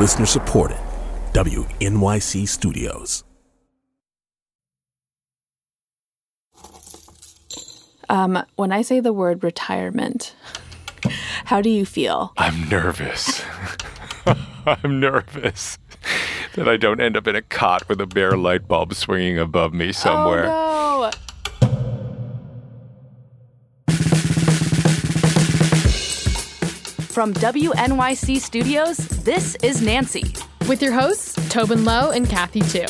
Listener supported, WNYC Studios. When I say the word retirement, how do you feel? I'm nervous. I'm nervous that I don't end up in a cot with a bare light bulb swinging above me somewhere. Oh, no. From WNYC Studios, this is Nancy. With your hosts, Tobin Lowe and Kathy Chu.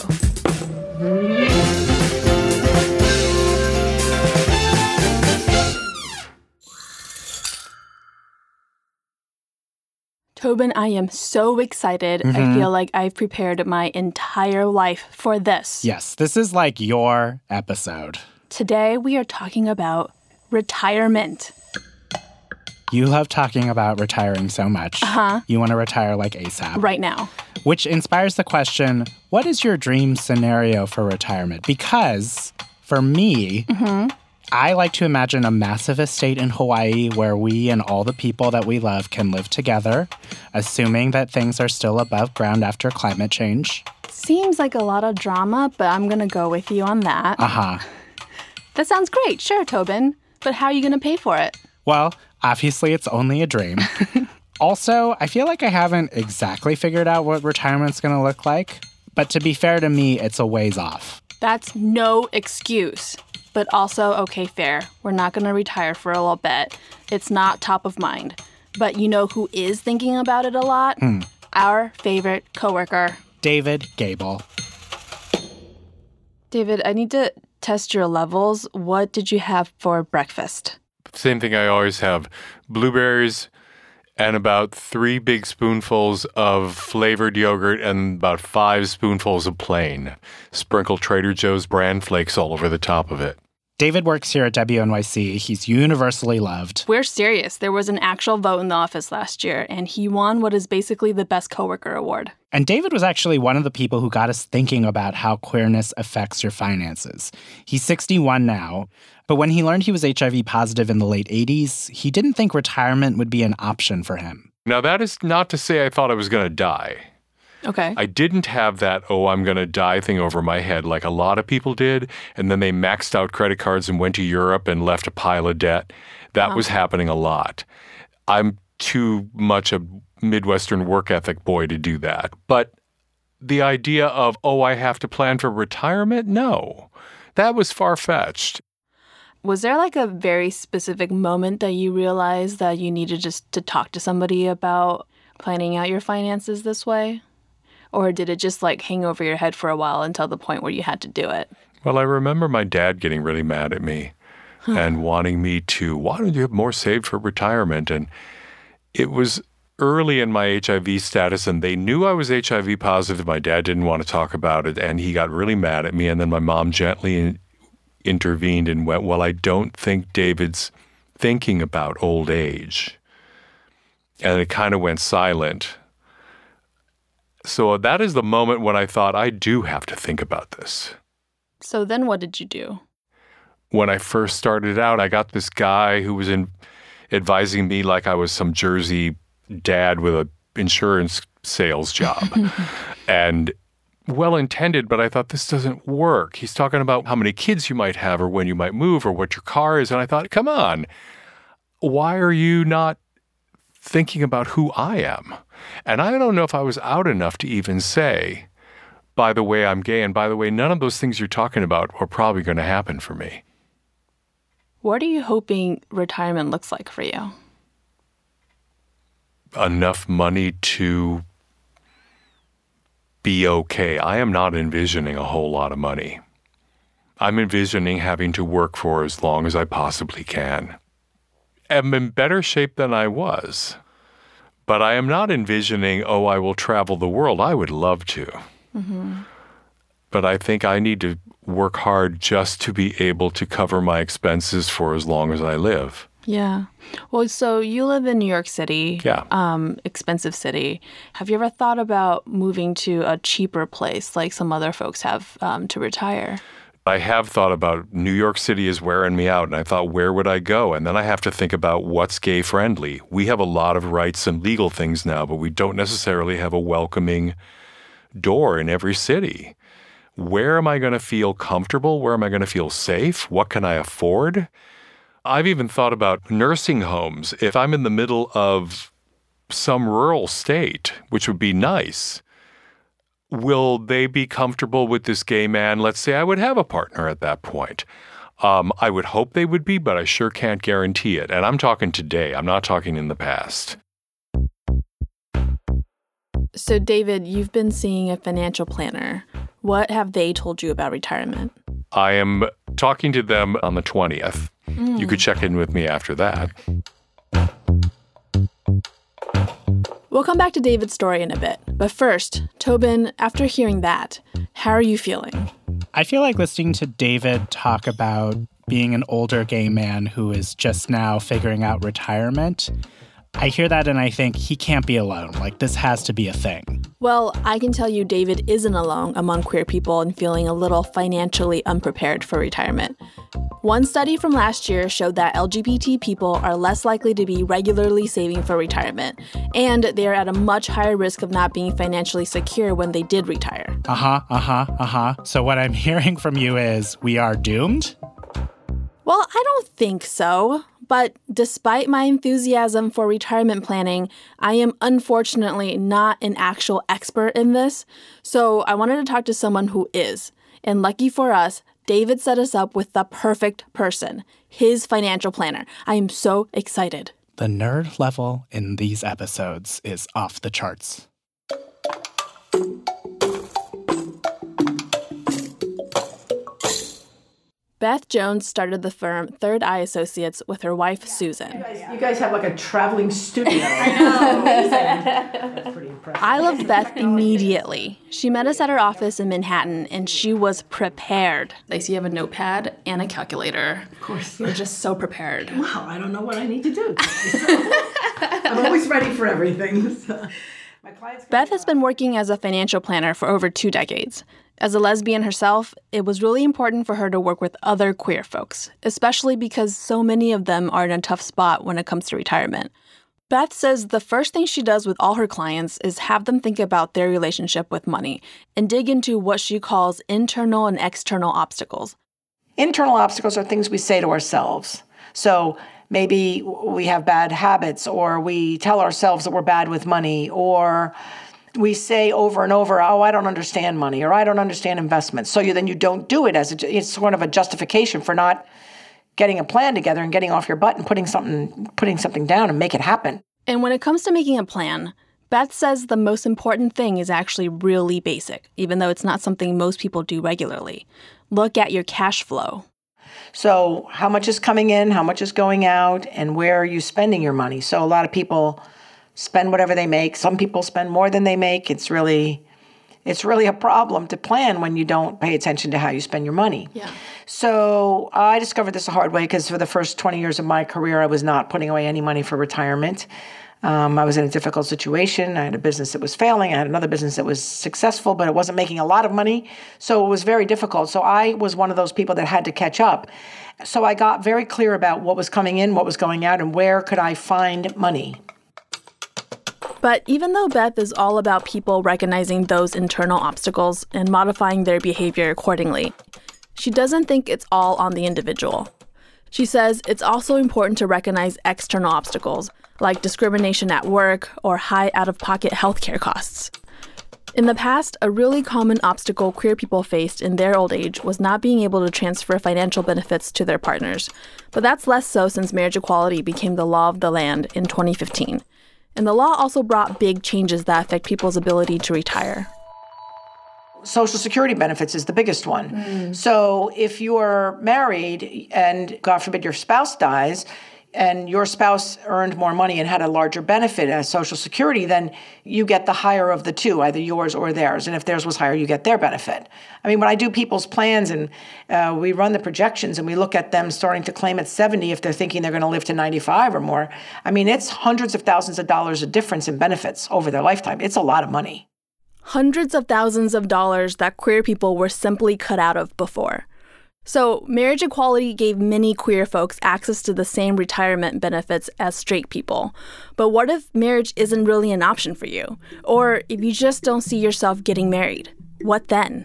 Tobin, I am so excited. Mm-hmm. I feel like I've prepared my entire life for this. Yes, this is like your episode. Today, we are talking about retirement. You love talking about retiring so much. Uh-huh. You want to retire like ASAP. Right now. Which inspires the question, what is your dream scenario for retirement? Because for me, I like to imagine a massive estate in Hawaii where we and all the people that we love can live together, assuming that things are still above ground after climate change. Seems like a lot of drama, but I'm going to go with you on that. Uh-huh. That sounds great. Sure, Tobin. But how are you going to pay for it? Well, obviously, it's only a dream. Also, I feel like I haven't exactly figured out what retirement's going to look like. But to be fair to me, it's a ways off. That's no excuse. But also, okay, fair. We're not going to retire for a little bit. It's not top of mind. But you know who is thinking about it a lot? Our favorite coworker. David Gable. David, I need to test your levels. What did you have for breakfast? Same thing I always have. Blueberries and about 3 big spoonfuls of flavored yogurt and about 5 spoonfuls of plain. Sprinkle Trader Joe's bran flakes all over the top of it. David works here at WNYC. He's universally loved. We're serious. There was an actual vote in the office last year, and he won what is basically the Best Coworker Award. And David was actually one of the people who got us thinking about how queerness affects your finances. He's 61 now, but when he learned he was HIV positive in the late 80s, he didn't think retirement would be an option for him. Now, that is not to say I thought I was going to die. Okay. I didn't have that, oh, I'm going to die thing over my head like a lot of people did. And then they maxed out credit cards and went to Europe and left a pile of debt. That was happening a lot. I'm too much a Midwestern work ethic boy to do that. But the idea of, oh, I have to plan for retirement? No. That was far-fetched. Was there like a very specific moment that you realized that you needed just to talk to somebody about planning out your finances this way? Or did it just, like, hang over your head for a while until the point where you had to do it? Well, I remember my dad getting really mad at me and wanting me to, why don't you have more saved for retirement? And it was early in my HIV status, and they knew I was HIV positive. My dad didn't want to talk about it, and he got really mad at me. And then my mom gently intervened and went, well, I don't think David's thinking about old age. And it kind of went silent. So that is the moment when I thought, I do have to think about this. So then what did you do? When I first started out, I got this guy who was advising me like I was some Jersey dad with an insurance sales job. And well-intended, but I thought, this doesn't work. He's talking about how many kids you might have or when you might move or what your car is. And I thought, come on, why are you not thinking about who I am? And I don't know if I was out enough to even say, by the way, I'm gay, and by the way, none of those things you're talking about are probably going to happen for me. What are you hoping retirement looks like for you? Enough money to be okay. I am not envisioning a whole lot of money. I'm envisioning having to work for as long as I possibly can. I'm in better shape than I was. But I am not envisioning, oh, I will travel the world. I would love to. Mm-hmm. But I think I need to work hard just to be able to cover my expenses for as long as I live. Yeah. Well, so you live in New York City. Yeah. Expensive city. Have you ever thought about moving to a cheaper place like some other folks have to retire? I have thought about New York City is wearing me out, and I thought, where would I go? And then I have to think about what's gay friendly. We have a lot of rights and legal things now, but we don't necessarily have a welcoming door in every city. Where am I going to feel comfortable? Where am I going to feel safe? What can I afford? I've even thought about nursing homes. If I'm in the middle of some rural state, which would be nice, will they be comfortable with this gay man? Let's say I would have a partner at that point. I would hope they would be, but I sure can't guarantee it. And I'm talking today. I'm not talking in the past. So, David, you've been seeing a financial planner. What have they told you about retirement? I am talking to them on the 20th. You could check in with me after that. We'll come back to David's story in a bit. But first, Tobin, after hearing that, how are you feeling? I feel like listening to David talk about being an older gay man who is just now figuring out retirement, I hear that and I think he can't be alone. Like, this has to be a thing. Well, I can tell you David isn't alone among queer people in feeling a little financially unprepared for retirement. One study from last year showed that LGBT people are less likely to be regularly saving for retirement, and they are at a much higher risk of not being financially secure when they did retire. So what I'm hearing from you is we are doomed? Well, I don't think so. But despite my enthusiasm for retirement planning, I am unfortunately not an actual expert in this. So I wanted to talk to someone who is. And lucky for us, David set us up with the perfect person, his financial planner. I am so excited. The nerd level in these episodes is off the charts. Beth Jones started the firm Third Eye Associates with her wife, Susan. You guys have like a traveling studio. I know. That's pretty impressive. I loved Beth immediately. She met us at her office in Manhattan, and she was prepared. I see you have a notepad and a calculator. Of course. You're just so prepared. Wow, I don't know what I need to do. I'm always ready for everything. So. Beth has been working as a financial planner for over 2 decades. As a lesbian herself, it was really important for her to work with other queer folks, especially because so many of them are in a tough spot when it comes to retirement. Beth says the first thing she does with all her clients is have them think about their relationship with money and dig into what she calls internal and external obstacles. Internal obstacles are things we say to ourselves. So maybe we have bad habits, or we tell ourselves that we're bad with money, or we say over and over, oh, I don't understand money, or I don't understand investments. So then you don't do it. It's sort of a justification for not getting a plan together and getting off your butt and putting something down and make it happen. And when it comes to making a plan, Beth says the most important thing is actually really basic, even though it's not something most people do regularly. Look at your cash flow. So how much is coming in, how much is going out, and where are you spending your money? So a lot of people spend whatever they make. Some people spend more than they make. It's really a problem to plan when you don't pay attention to how you spend your money. Yeah. So I discovered this the hard way, because for the first 20 years of my career, I was not putting away any money for retirement. I was in a difficult situation. I had a business that was failing. I had another business that was successful, but it wasn't making a lot of money. So it was very difficult. So I was one of those people that had to catch up. So I got very clear about what was coming in, what was going out, and where could I find money. But even though Beth is all about people recognizing those internal obstacles and modifying their behavior accordingly, she doesn't think it's all on the individual. She says it's also important to recognize external obstacles, like discrimination at work or high out-of-pocket healthcare costs. In the past, a really common obstacle queer people faced in their old age was not being able to transfer financial benefits to their partners. But that's less so since marriage equality became the law of the land in 2015. And the law also brought big changes that affect people's ability to retire. Social Security benefits is the biggest one. So if you are married and, God forbid, your spouse dies, and your spouse earned more money and had a larger benefit as Social Security, then you get the higher of the two, either yours or theirs. And if theirs was higher, you get their benefit. I mean, when I do people's plans and we run the projections and we look at them starting to claim at 70 if they're thinking they're going to live to 95 or more, I mean, it's hundreds of thousands of dollars of difference in benefits over their lifetime. It's a lot of money. Hundreds of thousands of dollars that queer people were simply cut out of before. So marriage equality gave many queer folks access to the same retirement benefits as straight people. But what if marriage isn't really an option for you? Or if you just don't see yourself getting married? What then?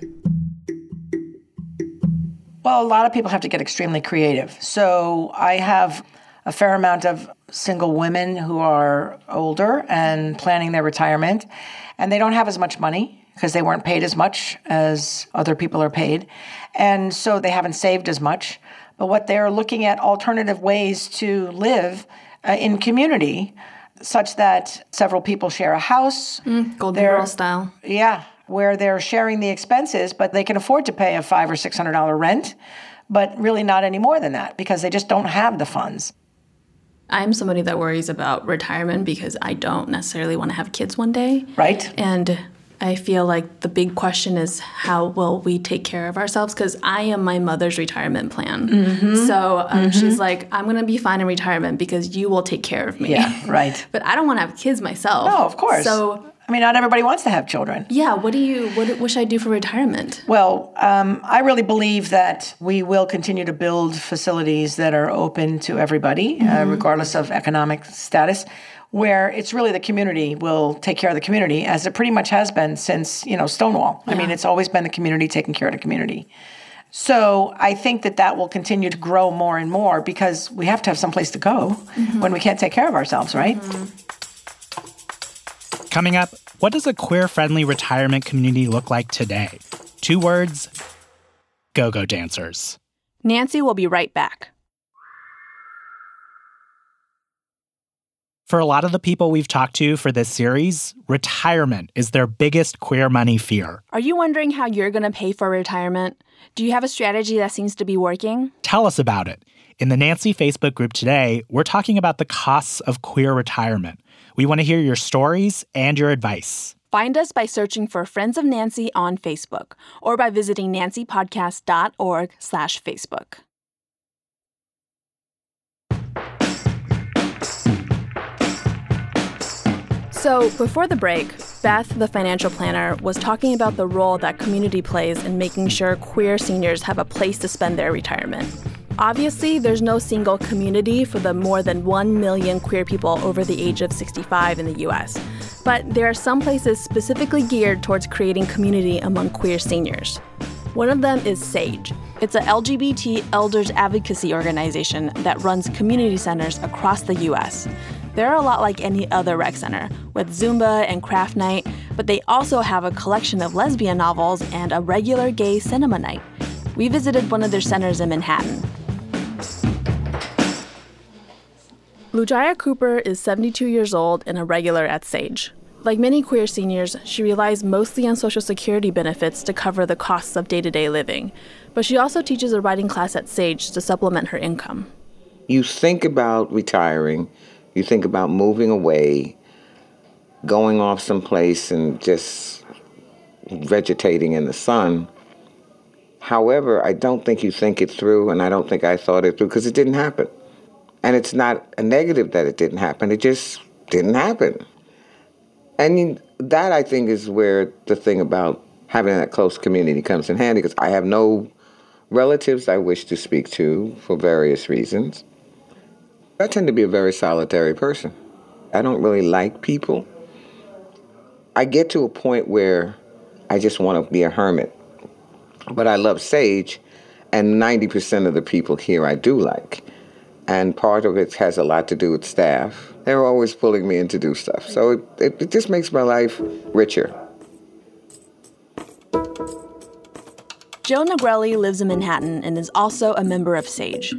Well, a lot of people have to get extremely creative. So I have a fair amount of single women who are older and planning their retirement, and they don't have as much money because they weren't paid as much as other people are paid. And so they haven't saved as much. But what they're looking at alternative ways to live in community, such that several people share a house. Golden Girl style. Yeah, where they're sharing the expenses, but they can afford to pay a $500 or $600 rent, but really not any more than that because they just don't have the funds. I'm somebody that worries about retirement because I don't necessarily want to have kids one day. Right. And I feel like the big question is how will we take care of ourselves? Because I am my mother's retirement plan. Mm-hmm. So she's like, I'm going to be fine in retirement because you will take care of me. Yeah, right. But I don't want to have kids myself. No, of course. So I mean, not everybody wants to have children. Yeah. What should I do for retirement? Well, I really believe that we will continue to build facilities that are open to everybody, regardless of economic status, where it's really the community will take care of the community, as it pretty much has been since, Stonewall. Yeah. I mean, it's always been the community taking care of the community. So I think that will continue to grow more and more because we have to have some place to go when we can't take care of ourselves, right? Mm-hmm. Coming up, what does a queer-friendly retirement community look like today? 2 words, go-go dancers. Nancy will be right back. For a lot of the people we've talked to for this series, retirement is their biggest queer money fear. Are you wondering how you're going to pay for retirement? Do you have a strategy that seems to be working? Tell us about it. In the Nancy Facebook group today, we're talking about the costs of queer retirement. We want to hear your stories and your advice. Find us by searching for Friends of Nancy on Facebook or by visiting nancypodcast.org/Facebook. So before the break, Beth, the financial planner, was talking about the role that community plays in making sure queer seniors have a place to spend their retirement. Obviously, there's no single community for the more than 1 million queer people over the age of 65 in the U.S., but there are some places specifically geared towards creating community among queer seniors. One of them is SAGE. It's an LGBT elders advocacy organization that runs community centers across the U.S., They're a lot like any other rec center, with Zumba and craft night, but they also have a collection of lesbian novels and a regular gay cinema night. We visited one of their centers in Manhattan. Lujaya Cooper is 72 years old and a regular at SAGE. Like many queer seniors, she relies mostly on Social Security benefits to cover the costs of day-to-day living, but she also teaches a writing class at SAGE to supplement her income. You think about retiring. You think about moving away, going off someplace and just vegetating in the sun. However, I don't think you think it through, and I don't think I thought it through because it didn't happen. And it's not a negative that it didn't happen. It just didn't happen. And that, I think, is where the thing about having that close community comes in handy because I have no relatives I wish to speak to for various reasons. I tend to be a very solitary person. I don't really like people. I get to a point where I just want to be a hermit. But I love SAGE, and 90% of the people here I do like. And part of it has a lot to do with staff. They're always pulling me in to do stuff. So it just makes my life richer. Joe Negrelli lives in Manhattan and is also a member of SAGE.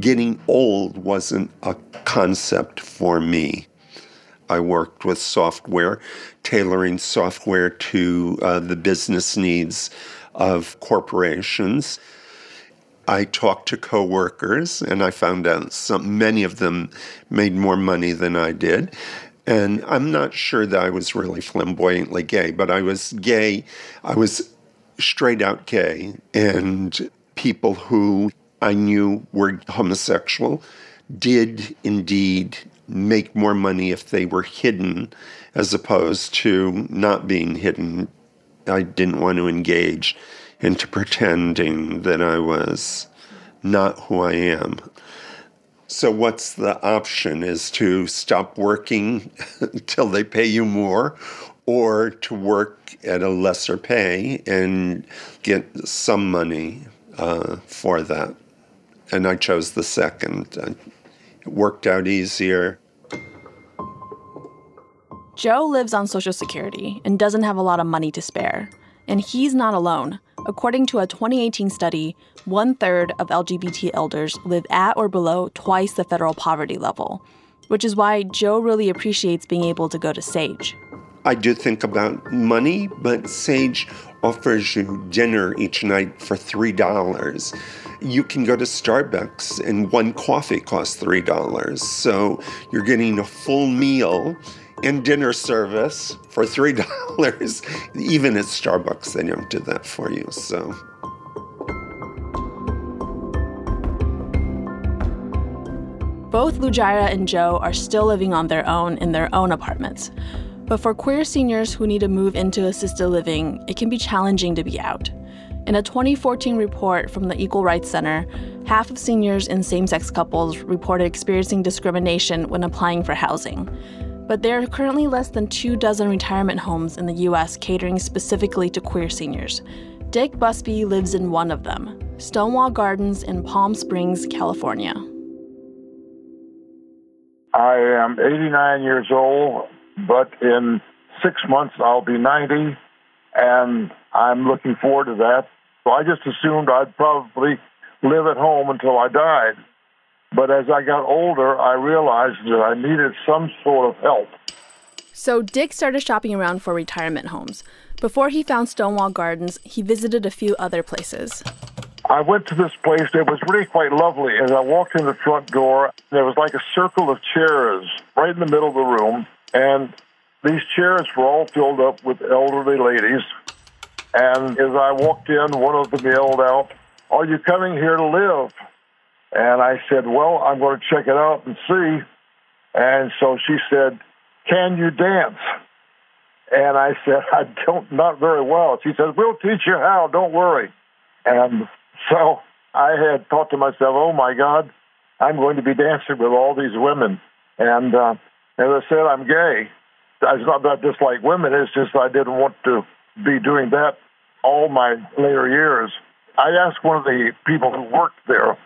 Getting old wasn't a concept for me. I worked with software, tailoring software to the business needs of corporations. I talked to coworkers, and I found out many of them made more money than I did. And I'm not sure that I was really flamboyantly gay, but I was gay. I was straight out gay, and people who I knew were homosexual did indeed make more money if they were hidden as opposed to not being hidden. I didn't want to engage into pretending that I was not who I am. So what's the option is to stop working until they pay you more, or to work at a lesser pay and get some money for that. And I chose the second. It worked out easier. Joe lives on Social Security and doesn't have a lot of money to spare. And he's not alone. According to a 2018 study, 1/3 of LGBT elders live at or below twice the federal poverty level, which is why Joe really appreciates being able to go to SAGE. I do think about money, but SAGE offers you dinner each night for $3. You can go to Starbucks and one coffee costs $3. So you're getting a full meal and dinner service for $3. Even at Starbucks, they don't do that for you, so. Both Lujaya and Joe are still living on their own in their own apartments. But for queer seniors who need to move into assisted living, it can be challenging to be out. In a 2014 report from the Equal Rights Center, half of seniors in same-sex couples reported experiencing discrimination when applying for housing. But there are currently less than 24 retirement homes in the U.S. catering specifically to queer seniors. Dick Busby lives in one of them, Stonewall Gardens in Palm Springs, California. I am 89 years old, but in 6 months I'll be 90, and I'm looking forward to that. So I just assumed I'd probably live at home until I died. But as I got older, I realized that I needed some sort of help. So Dick started shopping around for retirement homes. Before he found Stonewall Gardens, he visited a few other places. I went to this place. It was really quite lovely. As I walked in the front door, there was like a circle of chairs right in the middle of the room. And these chairs were all filled up with elderly ladies. And as I walked in, one of them yelled out, "Are you coming here to live?" And I said, "Well, I'm going to check it out and see." And so she said, "Can you dance?" And I said, "I don't, not very well." She said, "We'll teach you how, don't worry." And so I had thought to myself, oh my God, I'm going to be dancing with all these women. And as I said, I'm gay. It's not that I dislike women, it's just I didn't want to be doing that all my later years. I asked one of the people who worked there,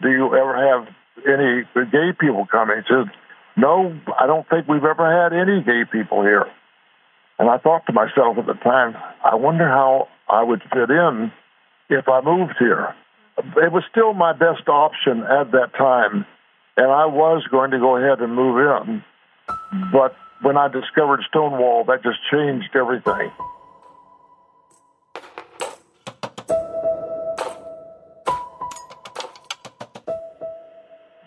"Do you ever have any gay people coming?" He said, "No, I don't think we've ever had any gay people here." And I thought to myself at the time, I wonder how I would fit in if I moved here. It was still my best option at that time, and I was going to go ahead and move in. But when I discovered Stonewall, that just changed everything.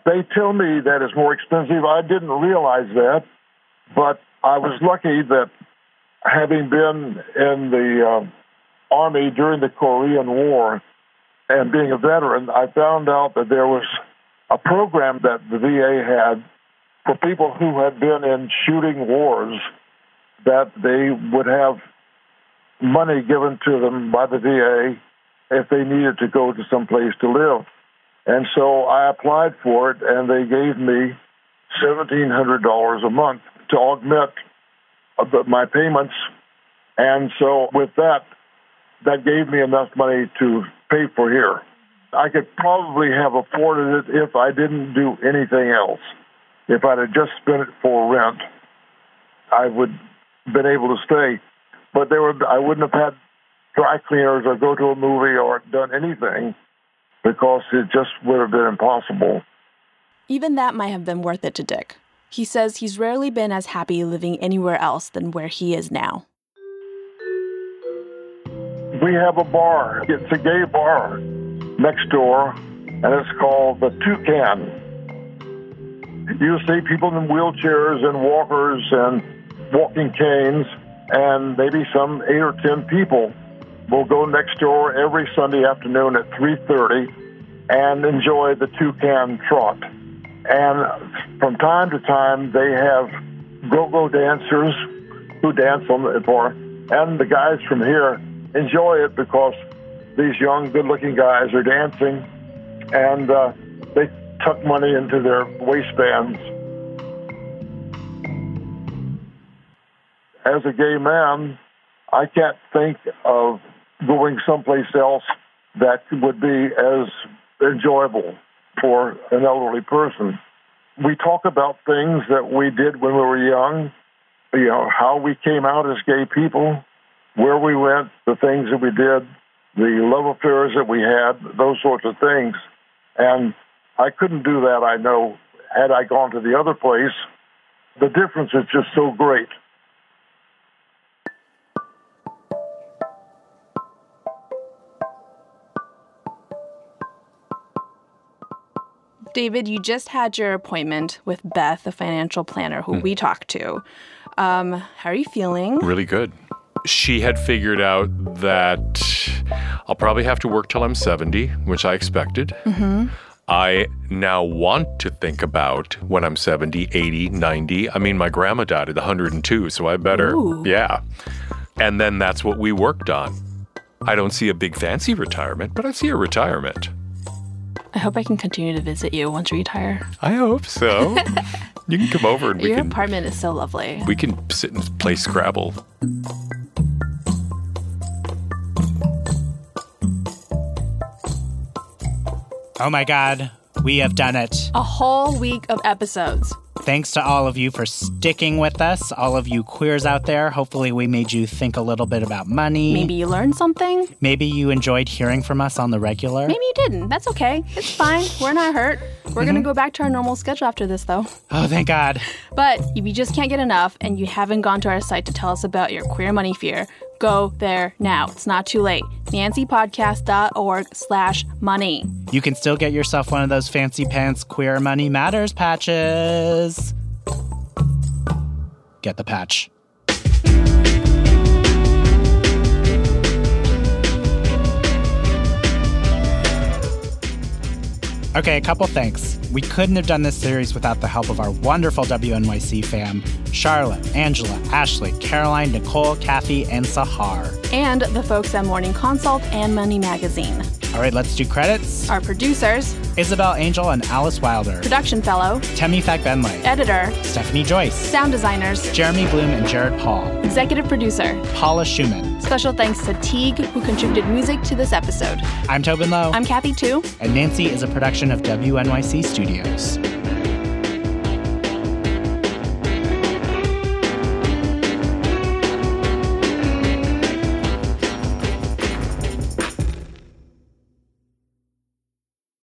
They tell me that it's more expensive. I didn't realize that, but I was lucky that having been in the Army during the Korean War and being a veteran, I found out that there was a program that the VA had for people who had been in shooting wars, that they would have money given to them by the VA if they needed to go to some place to live. And so I applied for it, and they gave me $1,700 a month to augment my payments. And so with that, that gave me enough money to pay for here. I could probably have afforded it if I didn't do anything else. If I'd have just spent it for rent, I would have been able to stay. But I wouldn't have had dry cleaners or go to a movie or done anything, because it just would have been impossible. Even that might have been worth it to Dick. He says he's rarely been as happy living anywhere else than where he is now. We have a bar. It's a gay bar next door, and it's called the Toucan. You see people in wheelchairs and walkers and walking canes, and maybe some 8 or 10 people. We'll go next door every Sunday afternoon at 3:30 and enjoy the Toucan Trot. And from time to time, they have go-go dancers who dance for and the guys from here enjoy it because these young, good-looking guys are dancing, and they tuck money into their waistbands. As a gay man, I can't think of going someplace else that would be as enjoyable for an elderly person. We talk about things that we did when we were young, you know, how we came out as gay people, where we went, the things that we did, the love affairs that we had, those sorts of things. And I couldn't do that, I know, had I gone to the other place. The difference is just so great. David, you just had your appointment with Beth, the financial planner who we talked to. How are you feeling? Really good. She had figured out that I'll probably have to work till I'm 70, which I expected. Mm-hmm. I now want to think about when I'm 70, 80, 90. I mean, my grandma died at 102, so I better, ooh. Yeah. And then that's what we worked on. I don't see a big fancy retirement, but I see a retirement. I hope I can continue to visit you once you retire. I hope so. You can come over and we your apartment is so lovely. We can sit and play Scrabble. Oh my God, we have done it. A whole week of episodes. Thanks to all of you for sticking with us, all of you queers out there. Hopefully we made you think a little bit about money. Maybe you learned something. Maybe you enjoyed hearing from us on the regular. Maybe you didn't. That's okay. It's fine. We're not hurt. We're going to go back to our normal schedule after this, though. Oh, thank God. But if you just can't get enough and you haven't gone to our site to tell us about your queer money fear, go there now. It's not too late. nancypodcast.org/money. You can still get yourself one of those fancy pants Queer Money Matters patches. Get the patch. Okay, a couple thanks. We couldn't have done this series without the help of our wonderful WNYC fam, Charlotte, Angela, Ashley, Caroline, Nicole, Kathy, and Sahar. And the folks at Morning Consult and Money Magazine. All right, let's do credits. Our producers, Isabel Angel and Alice Wilder. Production fellow, Temi Fak Benlight. Editor, Stephanie Joyce. Sound designers, Jeremy Bloom and Jared Paul. Executive producer, Paula Schumann. Special thanks to Teague, who contributed music to this episode. I'm Tobin Lowe. I'm Kathy Tu. And Nancy is a production of WNYC Studios.